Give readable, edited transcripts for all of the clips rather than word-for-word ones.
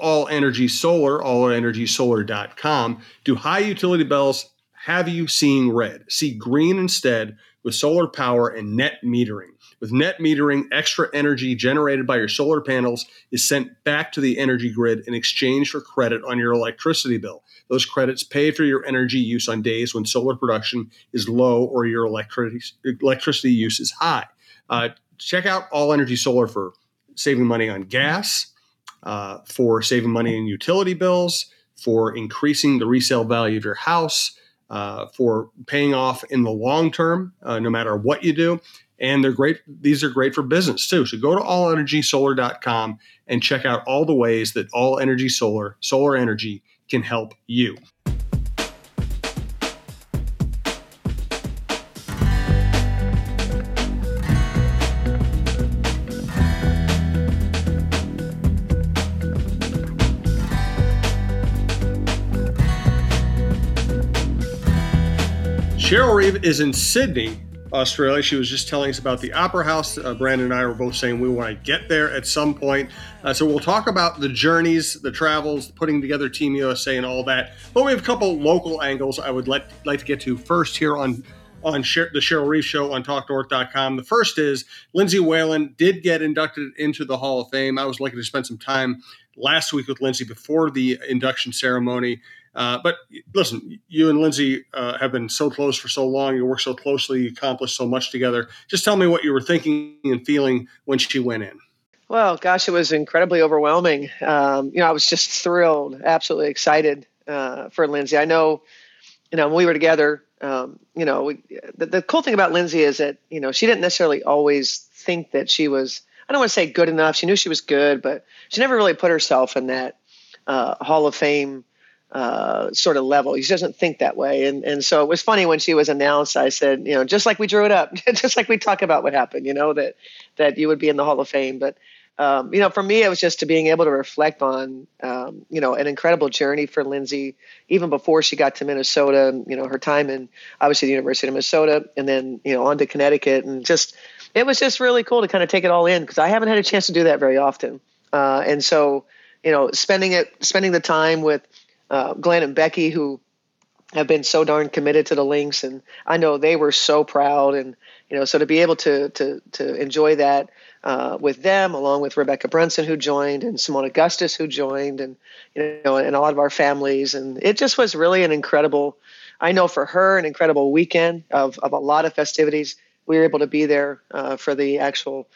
All Energy Solar, allenergysolar.com. Do high utility bills have you seeing red? See green instead with solar power and net metering. With net metering, extra energy generated by your solar panels is sent back to the energy grid in exchange for credit on your electricity bill. Those credits pay for your energy use on days when solar production is low or your electricity use is high. Check out All Energy Solar for saving money on gas, for saving money in utility bills, for increasing the resale value of your house, for paying off in the long term, no matter what you do. And they're great. These are great for business too. So go to allenergysolar.com and check out all the ways that All Energy Solar, solar energy, can help you. Cheryl Reeve is in Sydney, Australia. She was just telling us about the Opera House. Brandon and I were both saying we want to get there at some point. So we'll talk about the journeys, the travels, putting together Team USA and all that. But we have a couple local angles I would like to get to first here on the Cheryl Reeve Show on TalkNorth.com. The first is Lindsay Whalen did get inducted into the Hall of Fame. I was lucky to spend some time last week with Lindsay before the induction ceremony. But listen, you and Lindsay have been so close for so long. You work so closely. You accomplished so much together. Just tell me what you were thinking and feeling when she went in. Well, gosh, it was incredibly overwhelming. I was just thrilled, absolutely excited for Lindsay. I know, when we were together, the cool thing about Lindsay is that, she didn't necessarily always think that she was, I don't want to say good enough. She knew she was good, but she never really put herself in that Hall of Fame sort of level. She doesn't think that way. And so it was funny when she was announced, I said, just like we drew it up, just like we talk about what happened, that you would be in the Hall of Fame. But, for me, it was just to being able to reflect on, an incredible journey for Lindsay, even before she got to Minnesota, her time in obviously the University of Minnesota, and then, on to Connecticut. And just, it was just really cool to kind of take it all in, because I haven't had a chance to do that very often. And so, spending the time with Glenn and Becky, who have been so darn committed to the Lynx, and I know they were so proud, and so to be able to enjoy that with them, along with Rebecca Brunson, who joined, and Simone Augustus, who joined, and and a lot of our families, and it just was really an incredible, I know for her, an incredible weekend of a lot of festivities. We were able to be there for the actual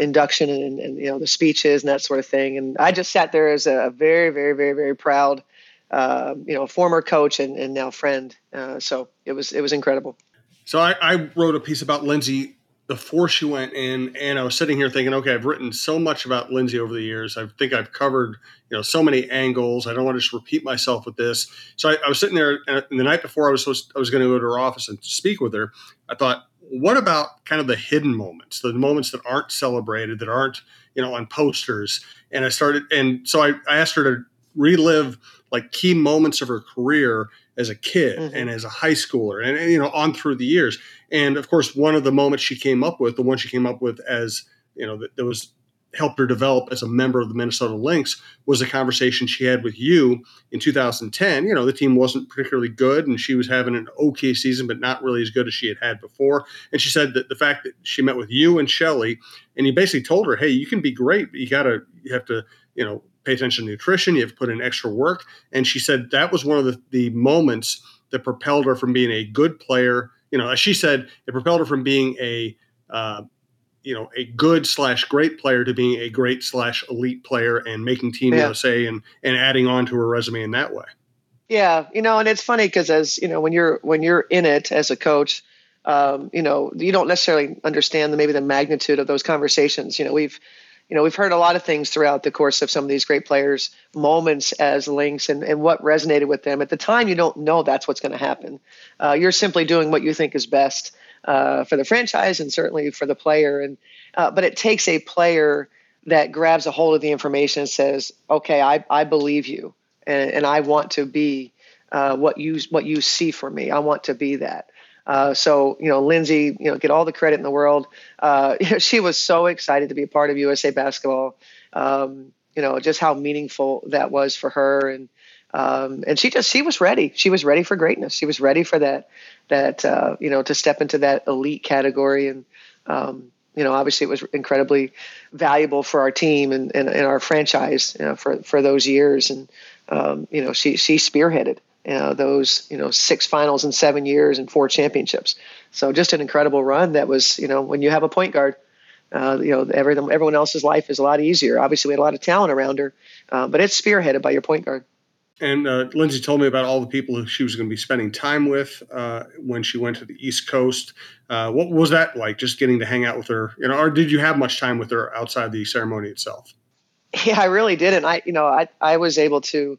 induction and the speeches and that sort of thing, and I just sat there as a very, very, very, very proud former coach and now friend. So it was incredible. So I wrote a piece about Lindsay before she went in, and I was sitting here thinking, okay, I've written so much about Lindsay over the years. I think I've covered, so many angles. I don't want to just repeat myself with this. So I was sitting there, and the night before I was going to go to her office and speak with her, I thought, what about kind of the hidden moments, the moments that aren't celebrated, that aren't, on posters? And I asked her to relive like key moments of her career as a kid mm-hmm. and as a high schooler and, on through the years. And of course, one of the moments she came up with, as, that was helped her develop as a member of the Minnesota Lynx, was a conversation she had with you in 2010. The team wasn't particularly good and she was having an okay season, but not really as good as she had before. And she said that the fact that she met with you and Shelley, and you basically told her, hey, you can be great, but you have to, pay attention to nutrition, you have to put in extra work. And she said that was one of the moments that propelled her from being a good player. As she said, it propelled her from being a good/great player to being a great/elite player and making Team USA and adding on to her resume in that way. Yeah. And it's funny because as when you're in it as a coach, you don't necessarily understand maybe the magnitude of those conversations. We've heard a lot of things throughout the course of some of these great players' moments as Lynx and what resonated with them. At the time, you don't know that's what's going to happen. You're simply doing what you think is best for the franchise and certainly for the player. But it takes a player that grabs a hold of the information and says, okay, I believe you and I want to be what you see for me. I want to be that. Lindsay, get all the credit in the world. She was so excited to be a part of USA Basketball. you know, just how meaningful that was for her. And she was ready. She was ready for greatness. She was ready for that, you know, to step into that elite category. And, you know, obviously it was incredibly valuable for our team and our franchise, you know, for those years. And, you know, she spearheaded, you know, those, you know, 6 finals in 7 years and 4 championships. So just an incredible run that was, you know, when you have a point guard, you know, everyone else's life is a lot easier. Obviously we had a lot of talent around her, but it's spearheaded by your point guard. And Lindsay told me about all the people who she was going to be spending time with when she went to the East Coast. What was that like, just getting to hang out with her? You know, or did you have much time with her outside the ceremony itself? Yeah, I really didn't. I was able to,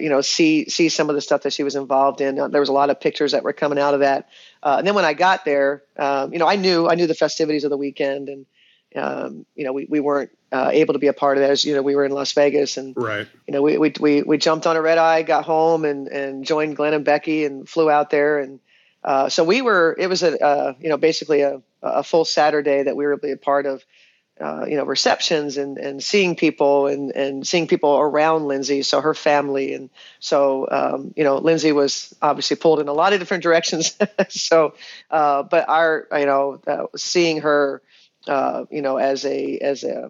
you know, see some of the stuff that she was involved in. There was a lot of pictures that were coming out of that. And then when I got there, you know, I knew the festivities of the weekend, and you know, we weren't able to be a part of that. As you know, we were in Las Vegas, and right. You know, we jumped on a red eye, got home, and joined Glenn and Becky, and flew out there, and so we were. It was a you know, basically a full Saturday that we were a part of. You know, receptions and seeing people and seeing people around Lindsay, so her family. And so, you know, Lindsay was obviously pulled in a lot of different directions. So, but our, you know, seeing her, you know, as a,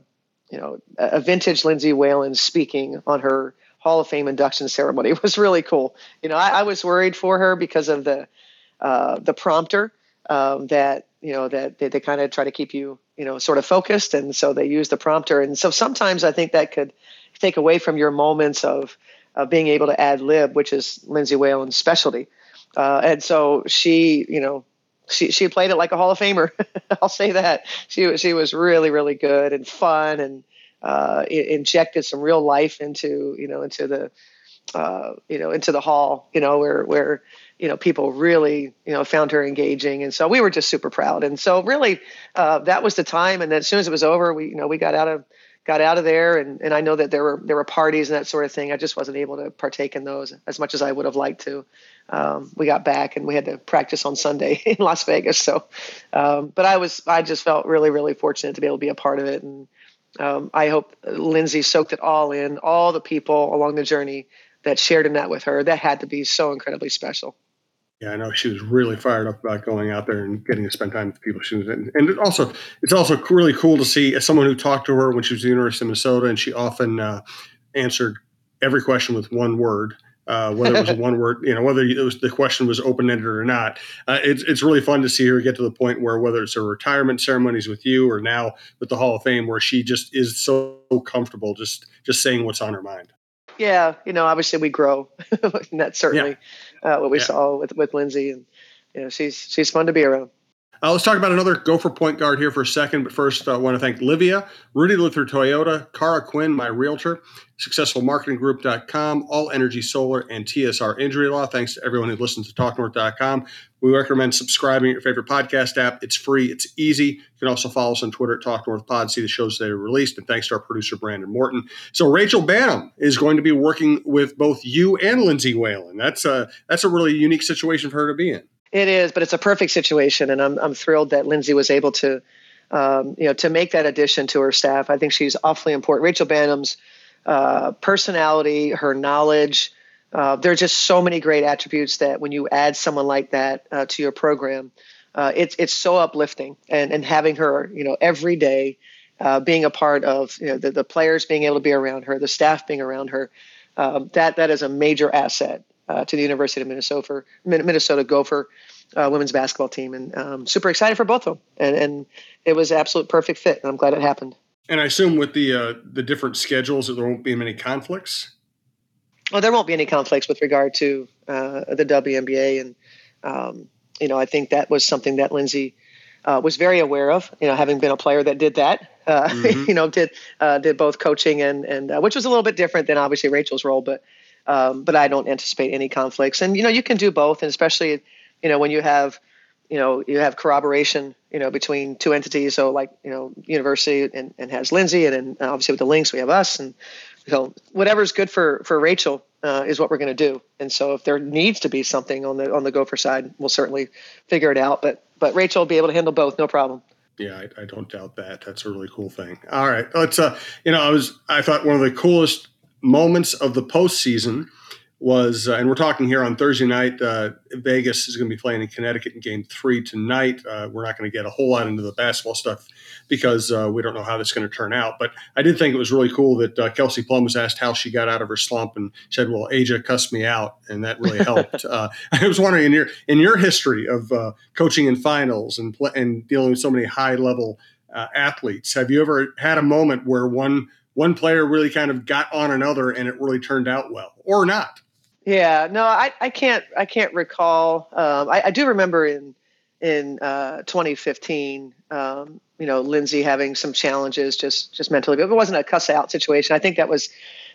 you know, a vintage Lindsay Whalen speaking on her Hall of Fame induction ceremony was really cool. You know, I was worried for her because of the prompter, that, you know, that they kind of try to keep you, you know, sort of focused. And so they use the prompter. And so sometimes I think that could take away from your moments of being able to ad lib, which is Lindsay Whalen's specialty. And so she, you know, she played it like a Hall of Famer. I'll say that. She was really, really good and fun, and injected some real life into the hall, you know, where, you know, people really, you know, found her engaging. And so we were just super proud. And so really, that was the time. And then as soon as it was over, we, you know, we got out of there. And I know that there were parties and that sort of thing. I just wasn't able to partake in those as much as I would have liked to. We got back and we had to practice on Sunday in Las Vegas. So, but I just felt really, really fortunate to be able to be a part of it. And, I hope Lindsay soaked it all in, all the people along the journey that shared in that with her. That had to be so incredibly special. Yeah, I know she was really fired up about going out there and getting to spend time with people she was in. And it's also really cool to see, as someone who talked to her when she was at the University of Minnesota, and she often answered every question with one word, whether it was one word, you know, whether it was, the question was open-ended or not. It's really fun to see her get to the point where, whether it's her retirement ceremonies with you or now with the Hall of Fame, where she just is so comfortable just saying what's on her mind. Yeah, you know, obviously we grow, and that's certainly what we saw with Lindsay, and you know, she's fun to be around. Let's talk about another Gopher point guard here for a second, but first I want to thank Livia, Rudy Luther Toyota, Cara Quinn, my realtor, SuccessfulMarketingGroup.com, All Energy Solar, and TSR Injury Law. Thanks to everyone who listens to TalkNorth.com. We recommend subscribing at your favorite podcast app. It's free. It's easy. You can also follow us on Twitter at TalkNorthPod, see the shows that are released. And thanks to our producer, Brandon Morton. So Rachel Banham is going to be working with both you and Lindsay Whalen. That's a really unique situation for her to be in. It is, but it's a perfect situation. And I'm thrilled that Lindsay was able to, you know, to make that addition to her staff. I think she's awfully important. Rachel Banham's personality, her knowledge, there are just so many great attributes that when you add someone like that to your program, it's so uplifting. And having her, you know, every day being a part of, you know, the players being able to be around her, the staff being around her, that is a major asset to the University of Minnesota Gopher women's basketball team. And super excited for both of them. And it was an absolute perfect fit. And I'm glad it happened. And I assume with the different schedules that there won't be many conflicts? Well, there won't be any conflicts with regard to the WNBA. And, you know, I think that was something that Lindsay was very aware of, you know, having been a player that did that, you know, did both coaching and which was a little bit different than obviously Rachel's role, but I don't anticipate any conflicts. And, you know, you can do both. And especially, you know, when you have corroboration, you know, between two entities. So like, you know, university and has Lindsay, and then obviously with the Lynx, we have us. And so whatever's good for Rachel is what we're going to do. And so if there needs to be something on the Gopher side, we'll certainly figure it out. But Rachel will be able to handle both. No problem. Yeah, I don't doubt that. That's a really cool thing. All right. Let's, I thought one of the coolest moments of the postseason was, and we're talking here on Thursday night, Vegas is going to be playing in Connecticut in Game 3 tonight. We're not going to get a whole lot into the basketball stuff because we don't know how that's going to turn out. But I did think it was really cool that Kelsey Plum was asked how she got out of her slump and said, well, Aja cussed me out, and that really helped. I was wondering, in your history of coaching in finals and dealing with so many high-level athletes, have you ever had a moment where one player really kind of got on another and it really turned out well, or not? Yeah, no, I can't recall. I do remember in 2015, Lindsay having some challenges just mentally, but it wasn't a cuss out situation. I think that was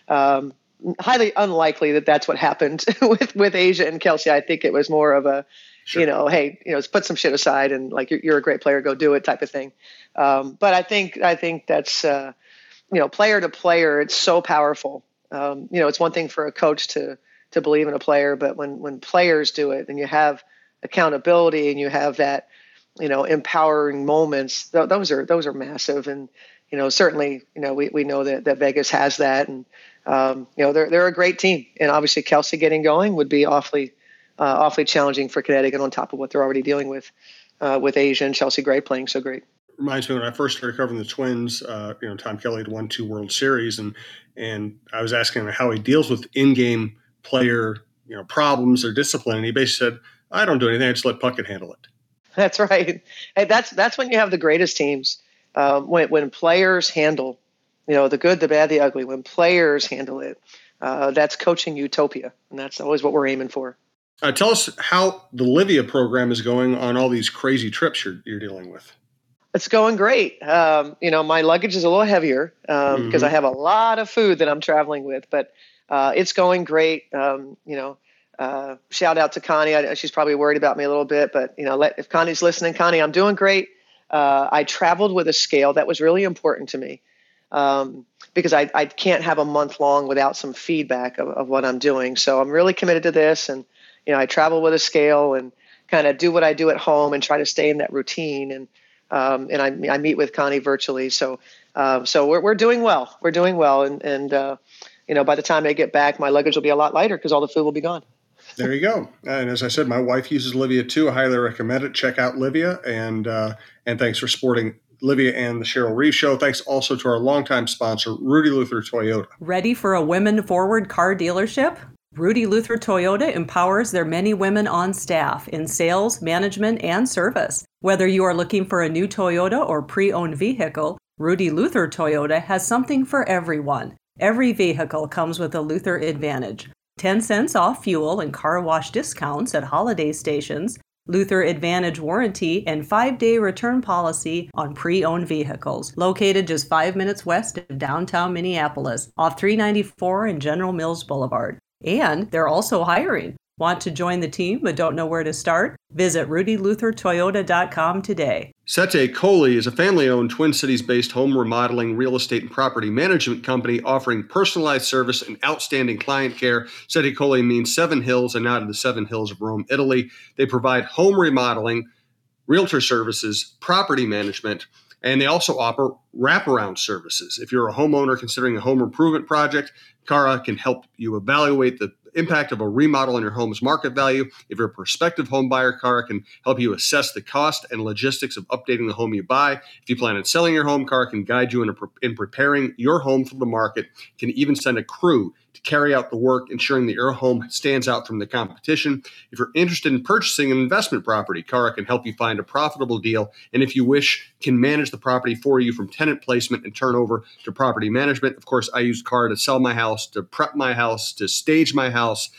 highly unlikely that that's what happened with Aja and Kelsey. I think it was more of a, sure, hey, let's put some shit aside and like you're a great player, go do it type of thing. But I think that's player to player, it's so powerful. It's one thing for a coach to believe in a player, but when players do it and you have accountability and you have that, empowering moments, those are massive. And, certainly, we know that Vegas has that, and, they're a great team, and obviously Kelsey getting going would be awfully challenging for Connecticut on top of what they're already dealing with Asia and Chelsea Gray playing so great. Reminds me when I first started covering the Twins, Tom Kelly had won 2 World Series, and I was asking him how he deals with in-game player, problems or discipline. And he basically said, I don't do anything. I just let Puckett handle it. That's right. Hey, that's when you have the greatest teams, when players handle, the good, the bad, the ugly, when players handle it, that's coaching utopia. And that's always what we're aiming for. Tell us how the Livia program is going on all these crazy trips you're dealing with. It's going great. My luggage is a little heavier because I have a lot of food that I'm traveling with, but it's going great. Shout out to Connie. She's probably worried about me a little bit, but if Connie's listening, Connie, I'm doing great. I traveled with a scale that was really important to me because I can't have a month long without some feedback of what I'm doing. So I'm really committed to this, and I travel with a scale and kind of do what I do at home and try to stay in that routine and I meet with Connie virtually. So we're doing well. We're doing well. And by the time I get back, my luggage will be a lot lighter because all the food will be gone. There you go. And as I said, my wife uses Livia too. I highly recommend it. Check out Livia. And thanks for supporting Livia and the Cheryl Reeve Show. Thanks also to our longtime sponsor, Rudy Luther Toyota. Ready for a women-forward car dealership? Rudy Luther Toyota empowers their many women on staff in sales, management, and service. Whether you are looking for a new Toyota or pre-owned vehicle, Rudy Luther Toyota has something for everyone. Every vehicle comes with a Luther Advantage. 10 cents off fuel and car wash discounts at holiday stations, Luther Advantage warranty, and 5-day return policy on pre-owned vehicles. Located just 5 minutes west of downtown Minneapolis, off 394 and General Mills Boulevard. And they're also hiring. Want to join the team but don't know where to start? Visit RudyLutherToyota.com today. Sette Colli is a family-owned Twin Cities-based home remodeling, real estate, and property management company offering personalized service and outstanding client care. Sette Colli means 7 hills and not in the 7 hills of Rome, Italy. They provide home remodeling, realtor services, property management, and they also offer wraparound services. If you're a homeowner considering a home improvement project, Cara can help you evaluate the impact of a remodel on your home's market value. If you're a prospective home buyer, Cara can help you assess the cost and logistics of updating the home you buy. If you plan on selling your home, Cara can guide you in preparing your home for the market. Can even send a crew to carry out the work, ensuring that your home stands out from the competition. If you're interested in purchasing an investment property, Cara can help you find a profitable deal, and if you wish, can manage the property for you from tenant placement and turnover to property management. Of course, I used Cara to sell my house, to prep my house, to stage my house.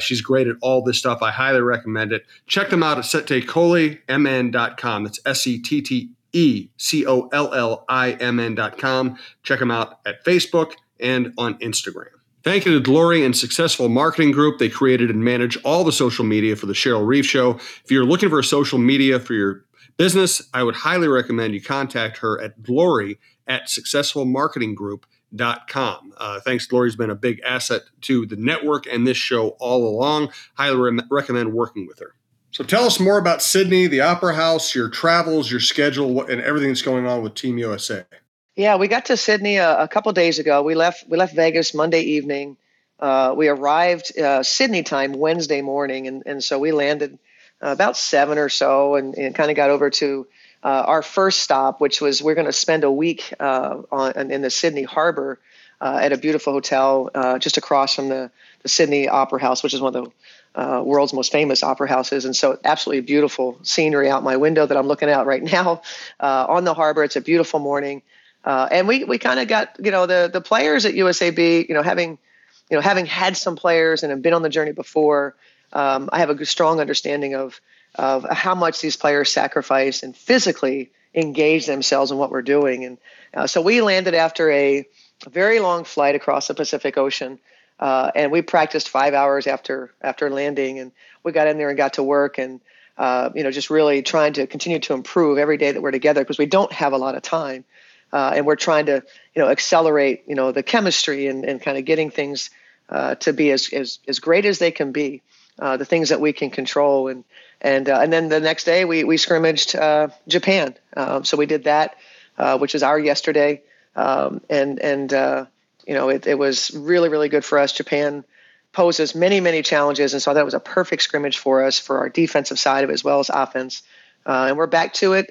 She's great at all this stuff. I highly recommend it. Check them out at settecolimn.com. That's settecolimn.com. Check them out at Facebook and on Instagram. Thank you to Glory and Successful Marketing Group. They created and manage all the social media for The Cheryl Reeve Show. If you're looking for social media for your business, I would highly recommend you contact her at glory@successfulmarketinggroup.com. Thanks, Glory's been a big asset to the network and this show all along. Highly recommend working with her. So tell us more about Sydney, the Opera House, your travels, your schedule, and everything that's going on with Team USA. Yeah, we got to Sydney a couple of days ago. We left Vegas Monday evening. We arrived Sydney time Wednesday morning, and so we landed about 7 or so and kind of got over to our first stop, which was we're going to spend a week in the Sydney Harbor at a beautiful hotel just across from the Sydney Opera House, which is one of the world's most famous opera houses. And so absolutely beautiful scenery out my window that I'm looking out right now on the harbor. It's a beautiful morning. And we kind of got, the players at USAB, having had some players and have been on the journey before, I have a strong understanding of how much these players sacrifice and physically engage themselves in what we're doing. And so we landed after a very long flight across the Pacific Ocean. And we practiced 5 hours after landing, and we got in there and got to work and, just really trying to continue to improve every day that we're together because we don't have a lot of time. And we're trying to, accelerate, the chemistry and kind of getting things to be as great as they can be, the things that we can control. And then the next day we scrimmaged Japan. So we did that, which was our yesterday. It was really, really good for us. Japan poses many, many challenges. And so that was a perfect scrimmage for us for our defensive side of it as well as offense. And we're back to it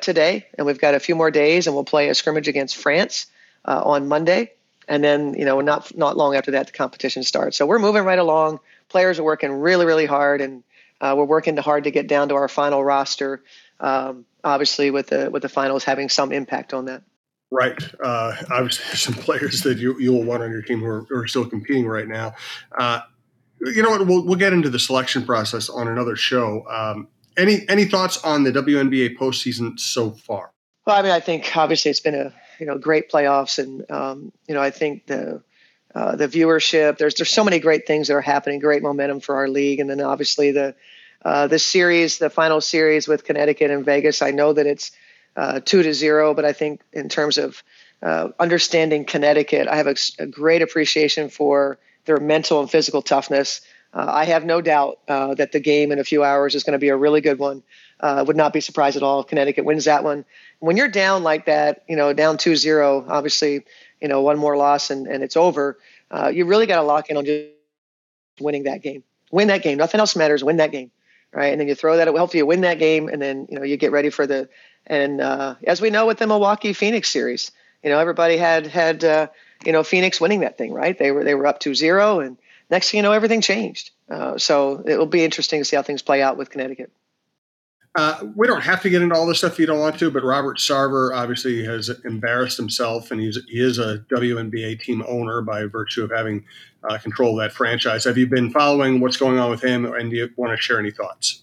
today. And we've got a few more days and we'll play a scrimmage against France on Monday. And then, not long after that, the competition starts. So we're moving right along. Players are working really, really hard. And we're working hard to get down to our final roster, obviously with the finals having some impact on that. Right. Obviously, there's some players that you will want on your team who are still competing right now. We'll get into the selection process on another show. Any thoughts on the WNBA postseason so far? Well, I think obviously it's been a great playoffs, and I think the viewership. There's so many great things that are happening, great momentum for our league, and then obviously the series, the final series with Connecticut and Vegas. I know that it's 2-0, but I think in terms of understanding Connecticut, I have a great appreciation for their mental and physical toughness. I have no doubt that the game in a few hours is going to be a really good one. Would not be surprised at all if Connecticut wins that one. When you're down like that, down 2-0, obviously, one more loss and it's over. You really got to lock in on just winning that game. Win that game. Nothing else matters. Win that game. Right. And then you throw that, it will help you win that game. And then, you get ready for as we know with the Milwaukee Phoenix series, everybody had Phoenix winning that thing, right? They were up 2-0 and next thing you know, everything changed. So it will be interesting to see how things play out with Connecticut. We don't have to get into all this stuff if you don't want to, but Robert Sarver obviously has embarrassed himself, and he is a WNBA team owner by virtue of having control of that franchise. Have you been following what's going on with him, and do you want to share any thoughts?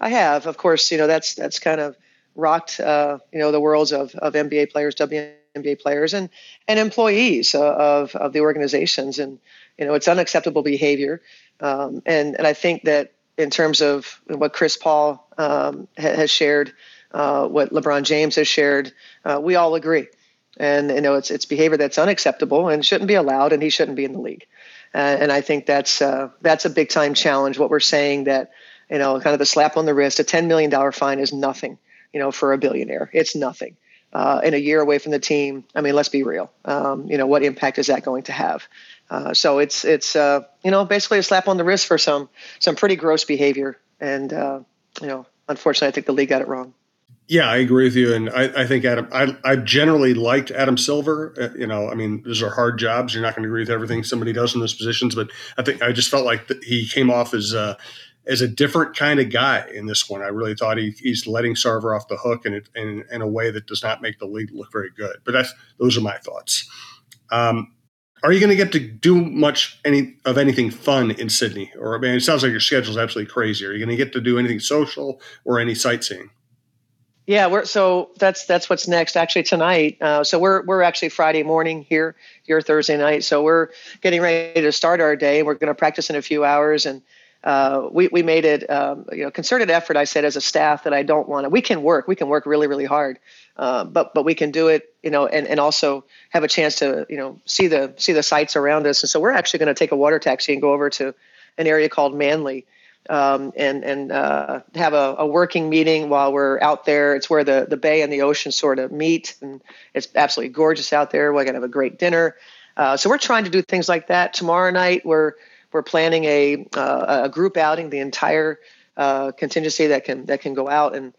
I have. Of course, that's kind of rocked, the worlds of NBA players, WNBA players, and employees of the organizations. And, it's unacceptable behavior. And I think that in terms of what Chris Paul has shared, what LeBron James has shared, we all agree. And, it's behavior that's unacceptable and shouldn't be allowed, and he shouldn't be in the league. And I think that's a big-time challenge. What we're saying that, kind of the slap on the wrist, a $10 million fine is nothing, for a billionaire. It's nothing. And a year away from the team, let's be real. What impact is that going to have? So it's basically a slap on the wrist for some pretty gross behavior. And, unfortunately, I think the league got it wrong. Yeah, I agree with you. And I think I generally liked Adam Silver. These are hard jobs. You're not going to agree with everything somebody does in those positions. But I think I just felt like he came off as a different kind of guy in this one. I really thought he's letting Sarver off the hook in a way that does not make the league look very good. But those are my thoughts. Are you going to get to do much of anything fun in Sydney? Or it sounds like your schedule is absolutely crazy. Are you going to get to do anything social or any sightseeing? Yeah, that's what's next. Actually, tonight. So we're actually Friday morning here. You're Thursday night. So we're getting ready to start our day. We're going to practice in a few hours, and we made it concerted effort. I said as a staff that I don't want to. We can work really, really hard. But we can do it, and also have a chance to, see the sites around us. And so we're actually going to take a water taxi and go over to an area called Manly, and have a working meeting while we're out there. It's where the bay and the ocean sort of meet, and it's absolutely gorgeous out there. We're going to have a great dinner. So we're trying to do things like that. Tomorrow night, we're planning a group outing, the entire contingency that can go out and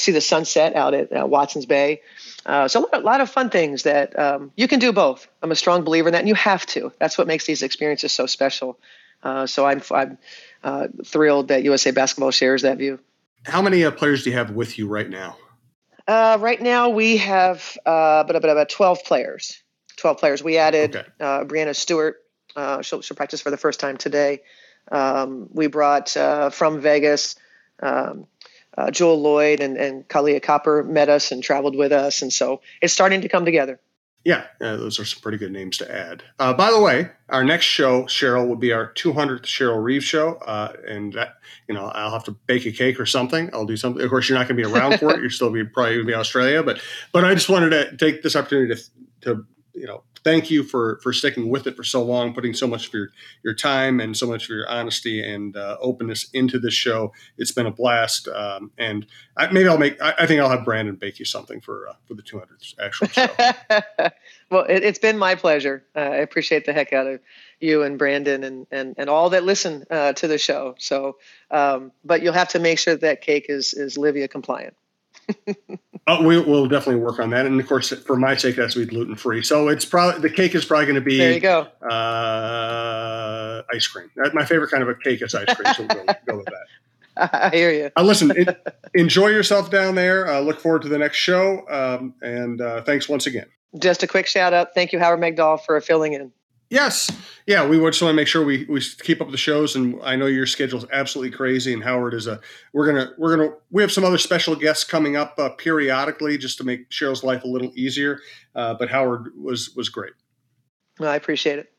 see the sunset out at Watson's Bay. So a lot of fun things that you can do both. I'm a strong believer in that, and you have to. That's what makes these experiences so special. So I'm thrilled that USA Basketball shares that view. How many players do you have with you right now? Right now we have about 12 players. 12 players. We added Brianna Stewart. She'll practice for the first time today. We brought from Vegas, Joel Lloyd and Kalia Copper met us and traveled with us. And so it's starting to come together. Yeah, those are some pretty good names to add. By the way, our next show, Cheryl, will be our 200th Cheryl Reeve show. And that, I'll have to bake a cake or something. I'll do something. Of course, you're not going to be around for it. You'll still probably going to be in Australia. But I just wanted to take this opportunity to thank you for sticking with it for so long, putting so much of your time and so much of your honesty and openness into this show. It's been a blast. And I think I'll have Brandon bake you something for the 200th actual show. Well, it's been my pleasure. I appreciate the heck out of you and Brandon and all that listen to the show. So, but you'll have to make sure that cake is Livia compliant. Oh, we'll definitely work on that, and of course, for my sake, that's to be gluten free. So it's probably the cake is probably going to be there. You go. Ice cream. My favorite kind of a cake is ice cream. So we'll go with that. I hear you. Listen, enjoy yourself down there. Look forward to the next show, and thanks once again. Just a quick shout out. Thank you, Howard McDowell, for filling in. Yes. Yeah, we just want to make sure we keep up the shows, and I know your schedule's absolutely crazy, and Howard is we have some other special guests coming up periodically just to make Cheryl's life a little easier, but Howard was great. Well, I appreciate it.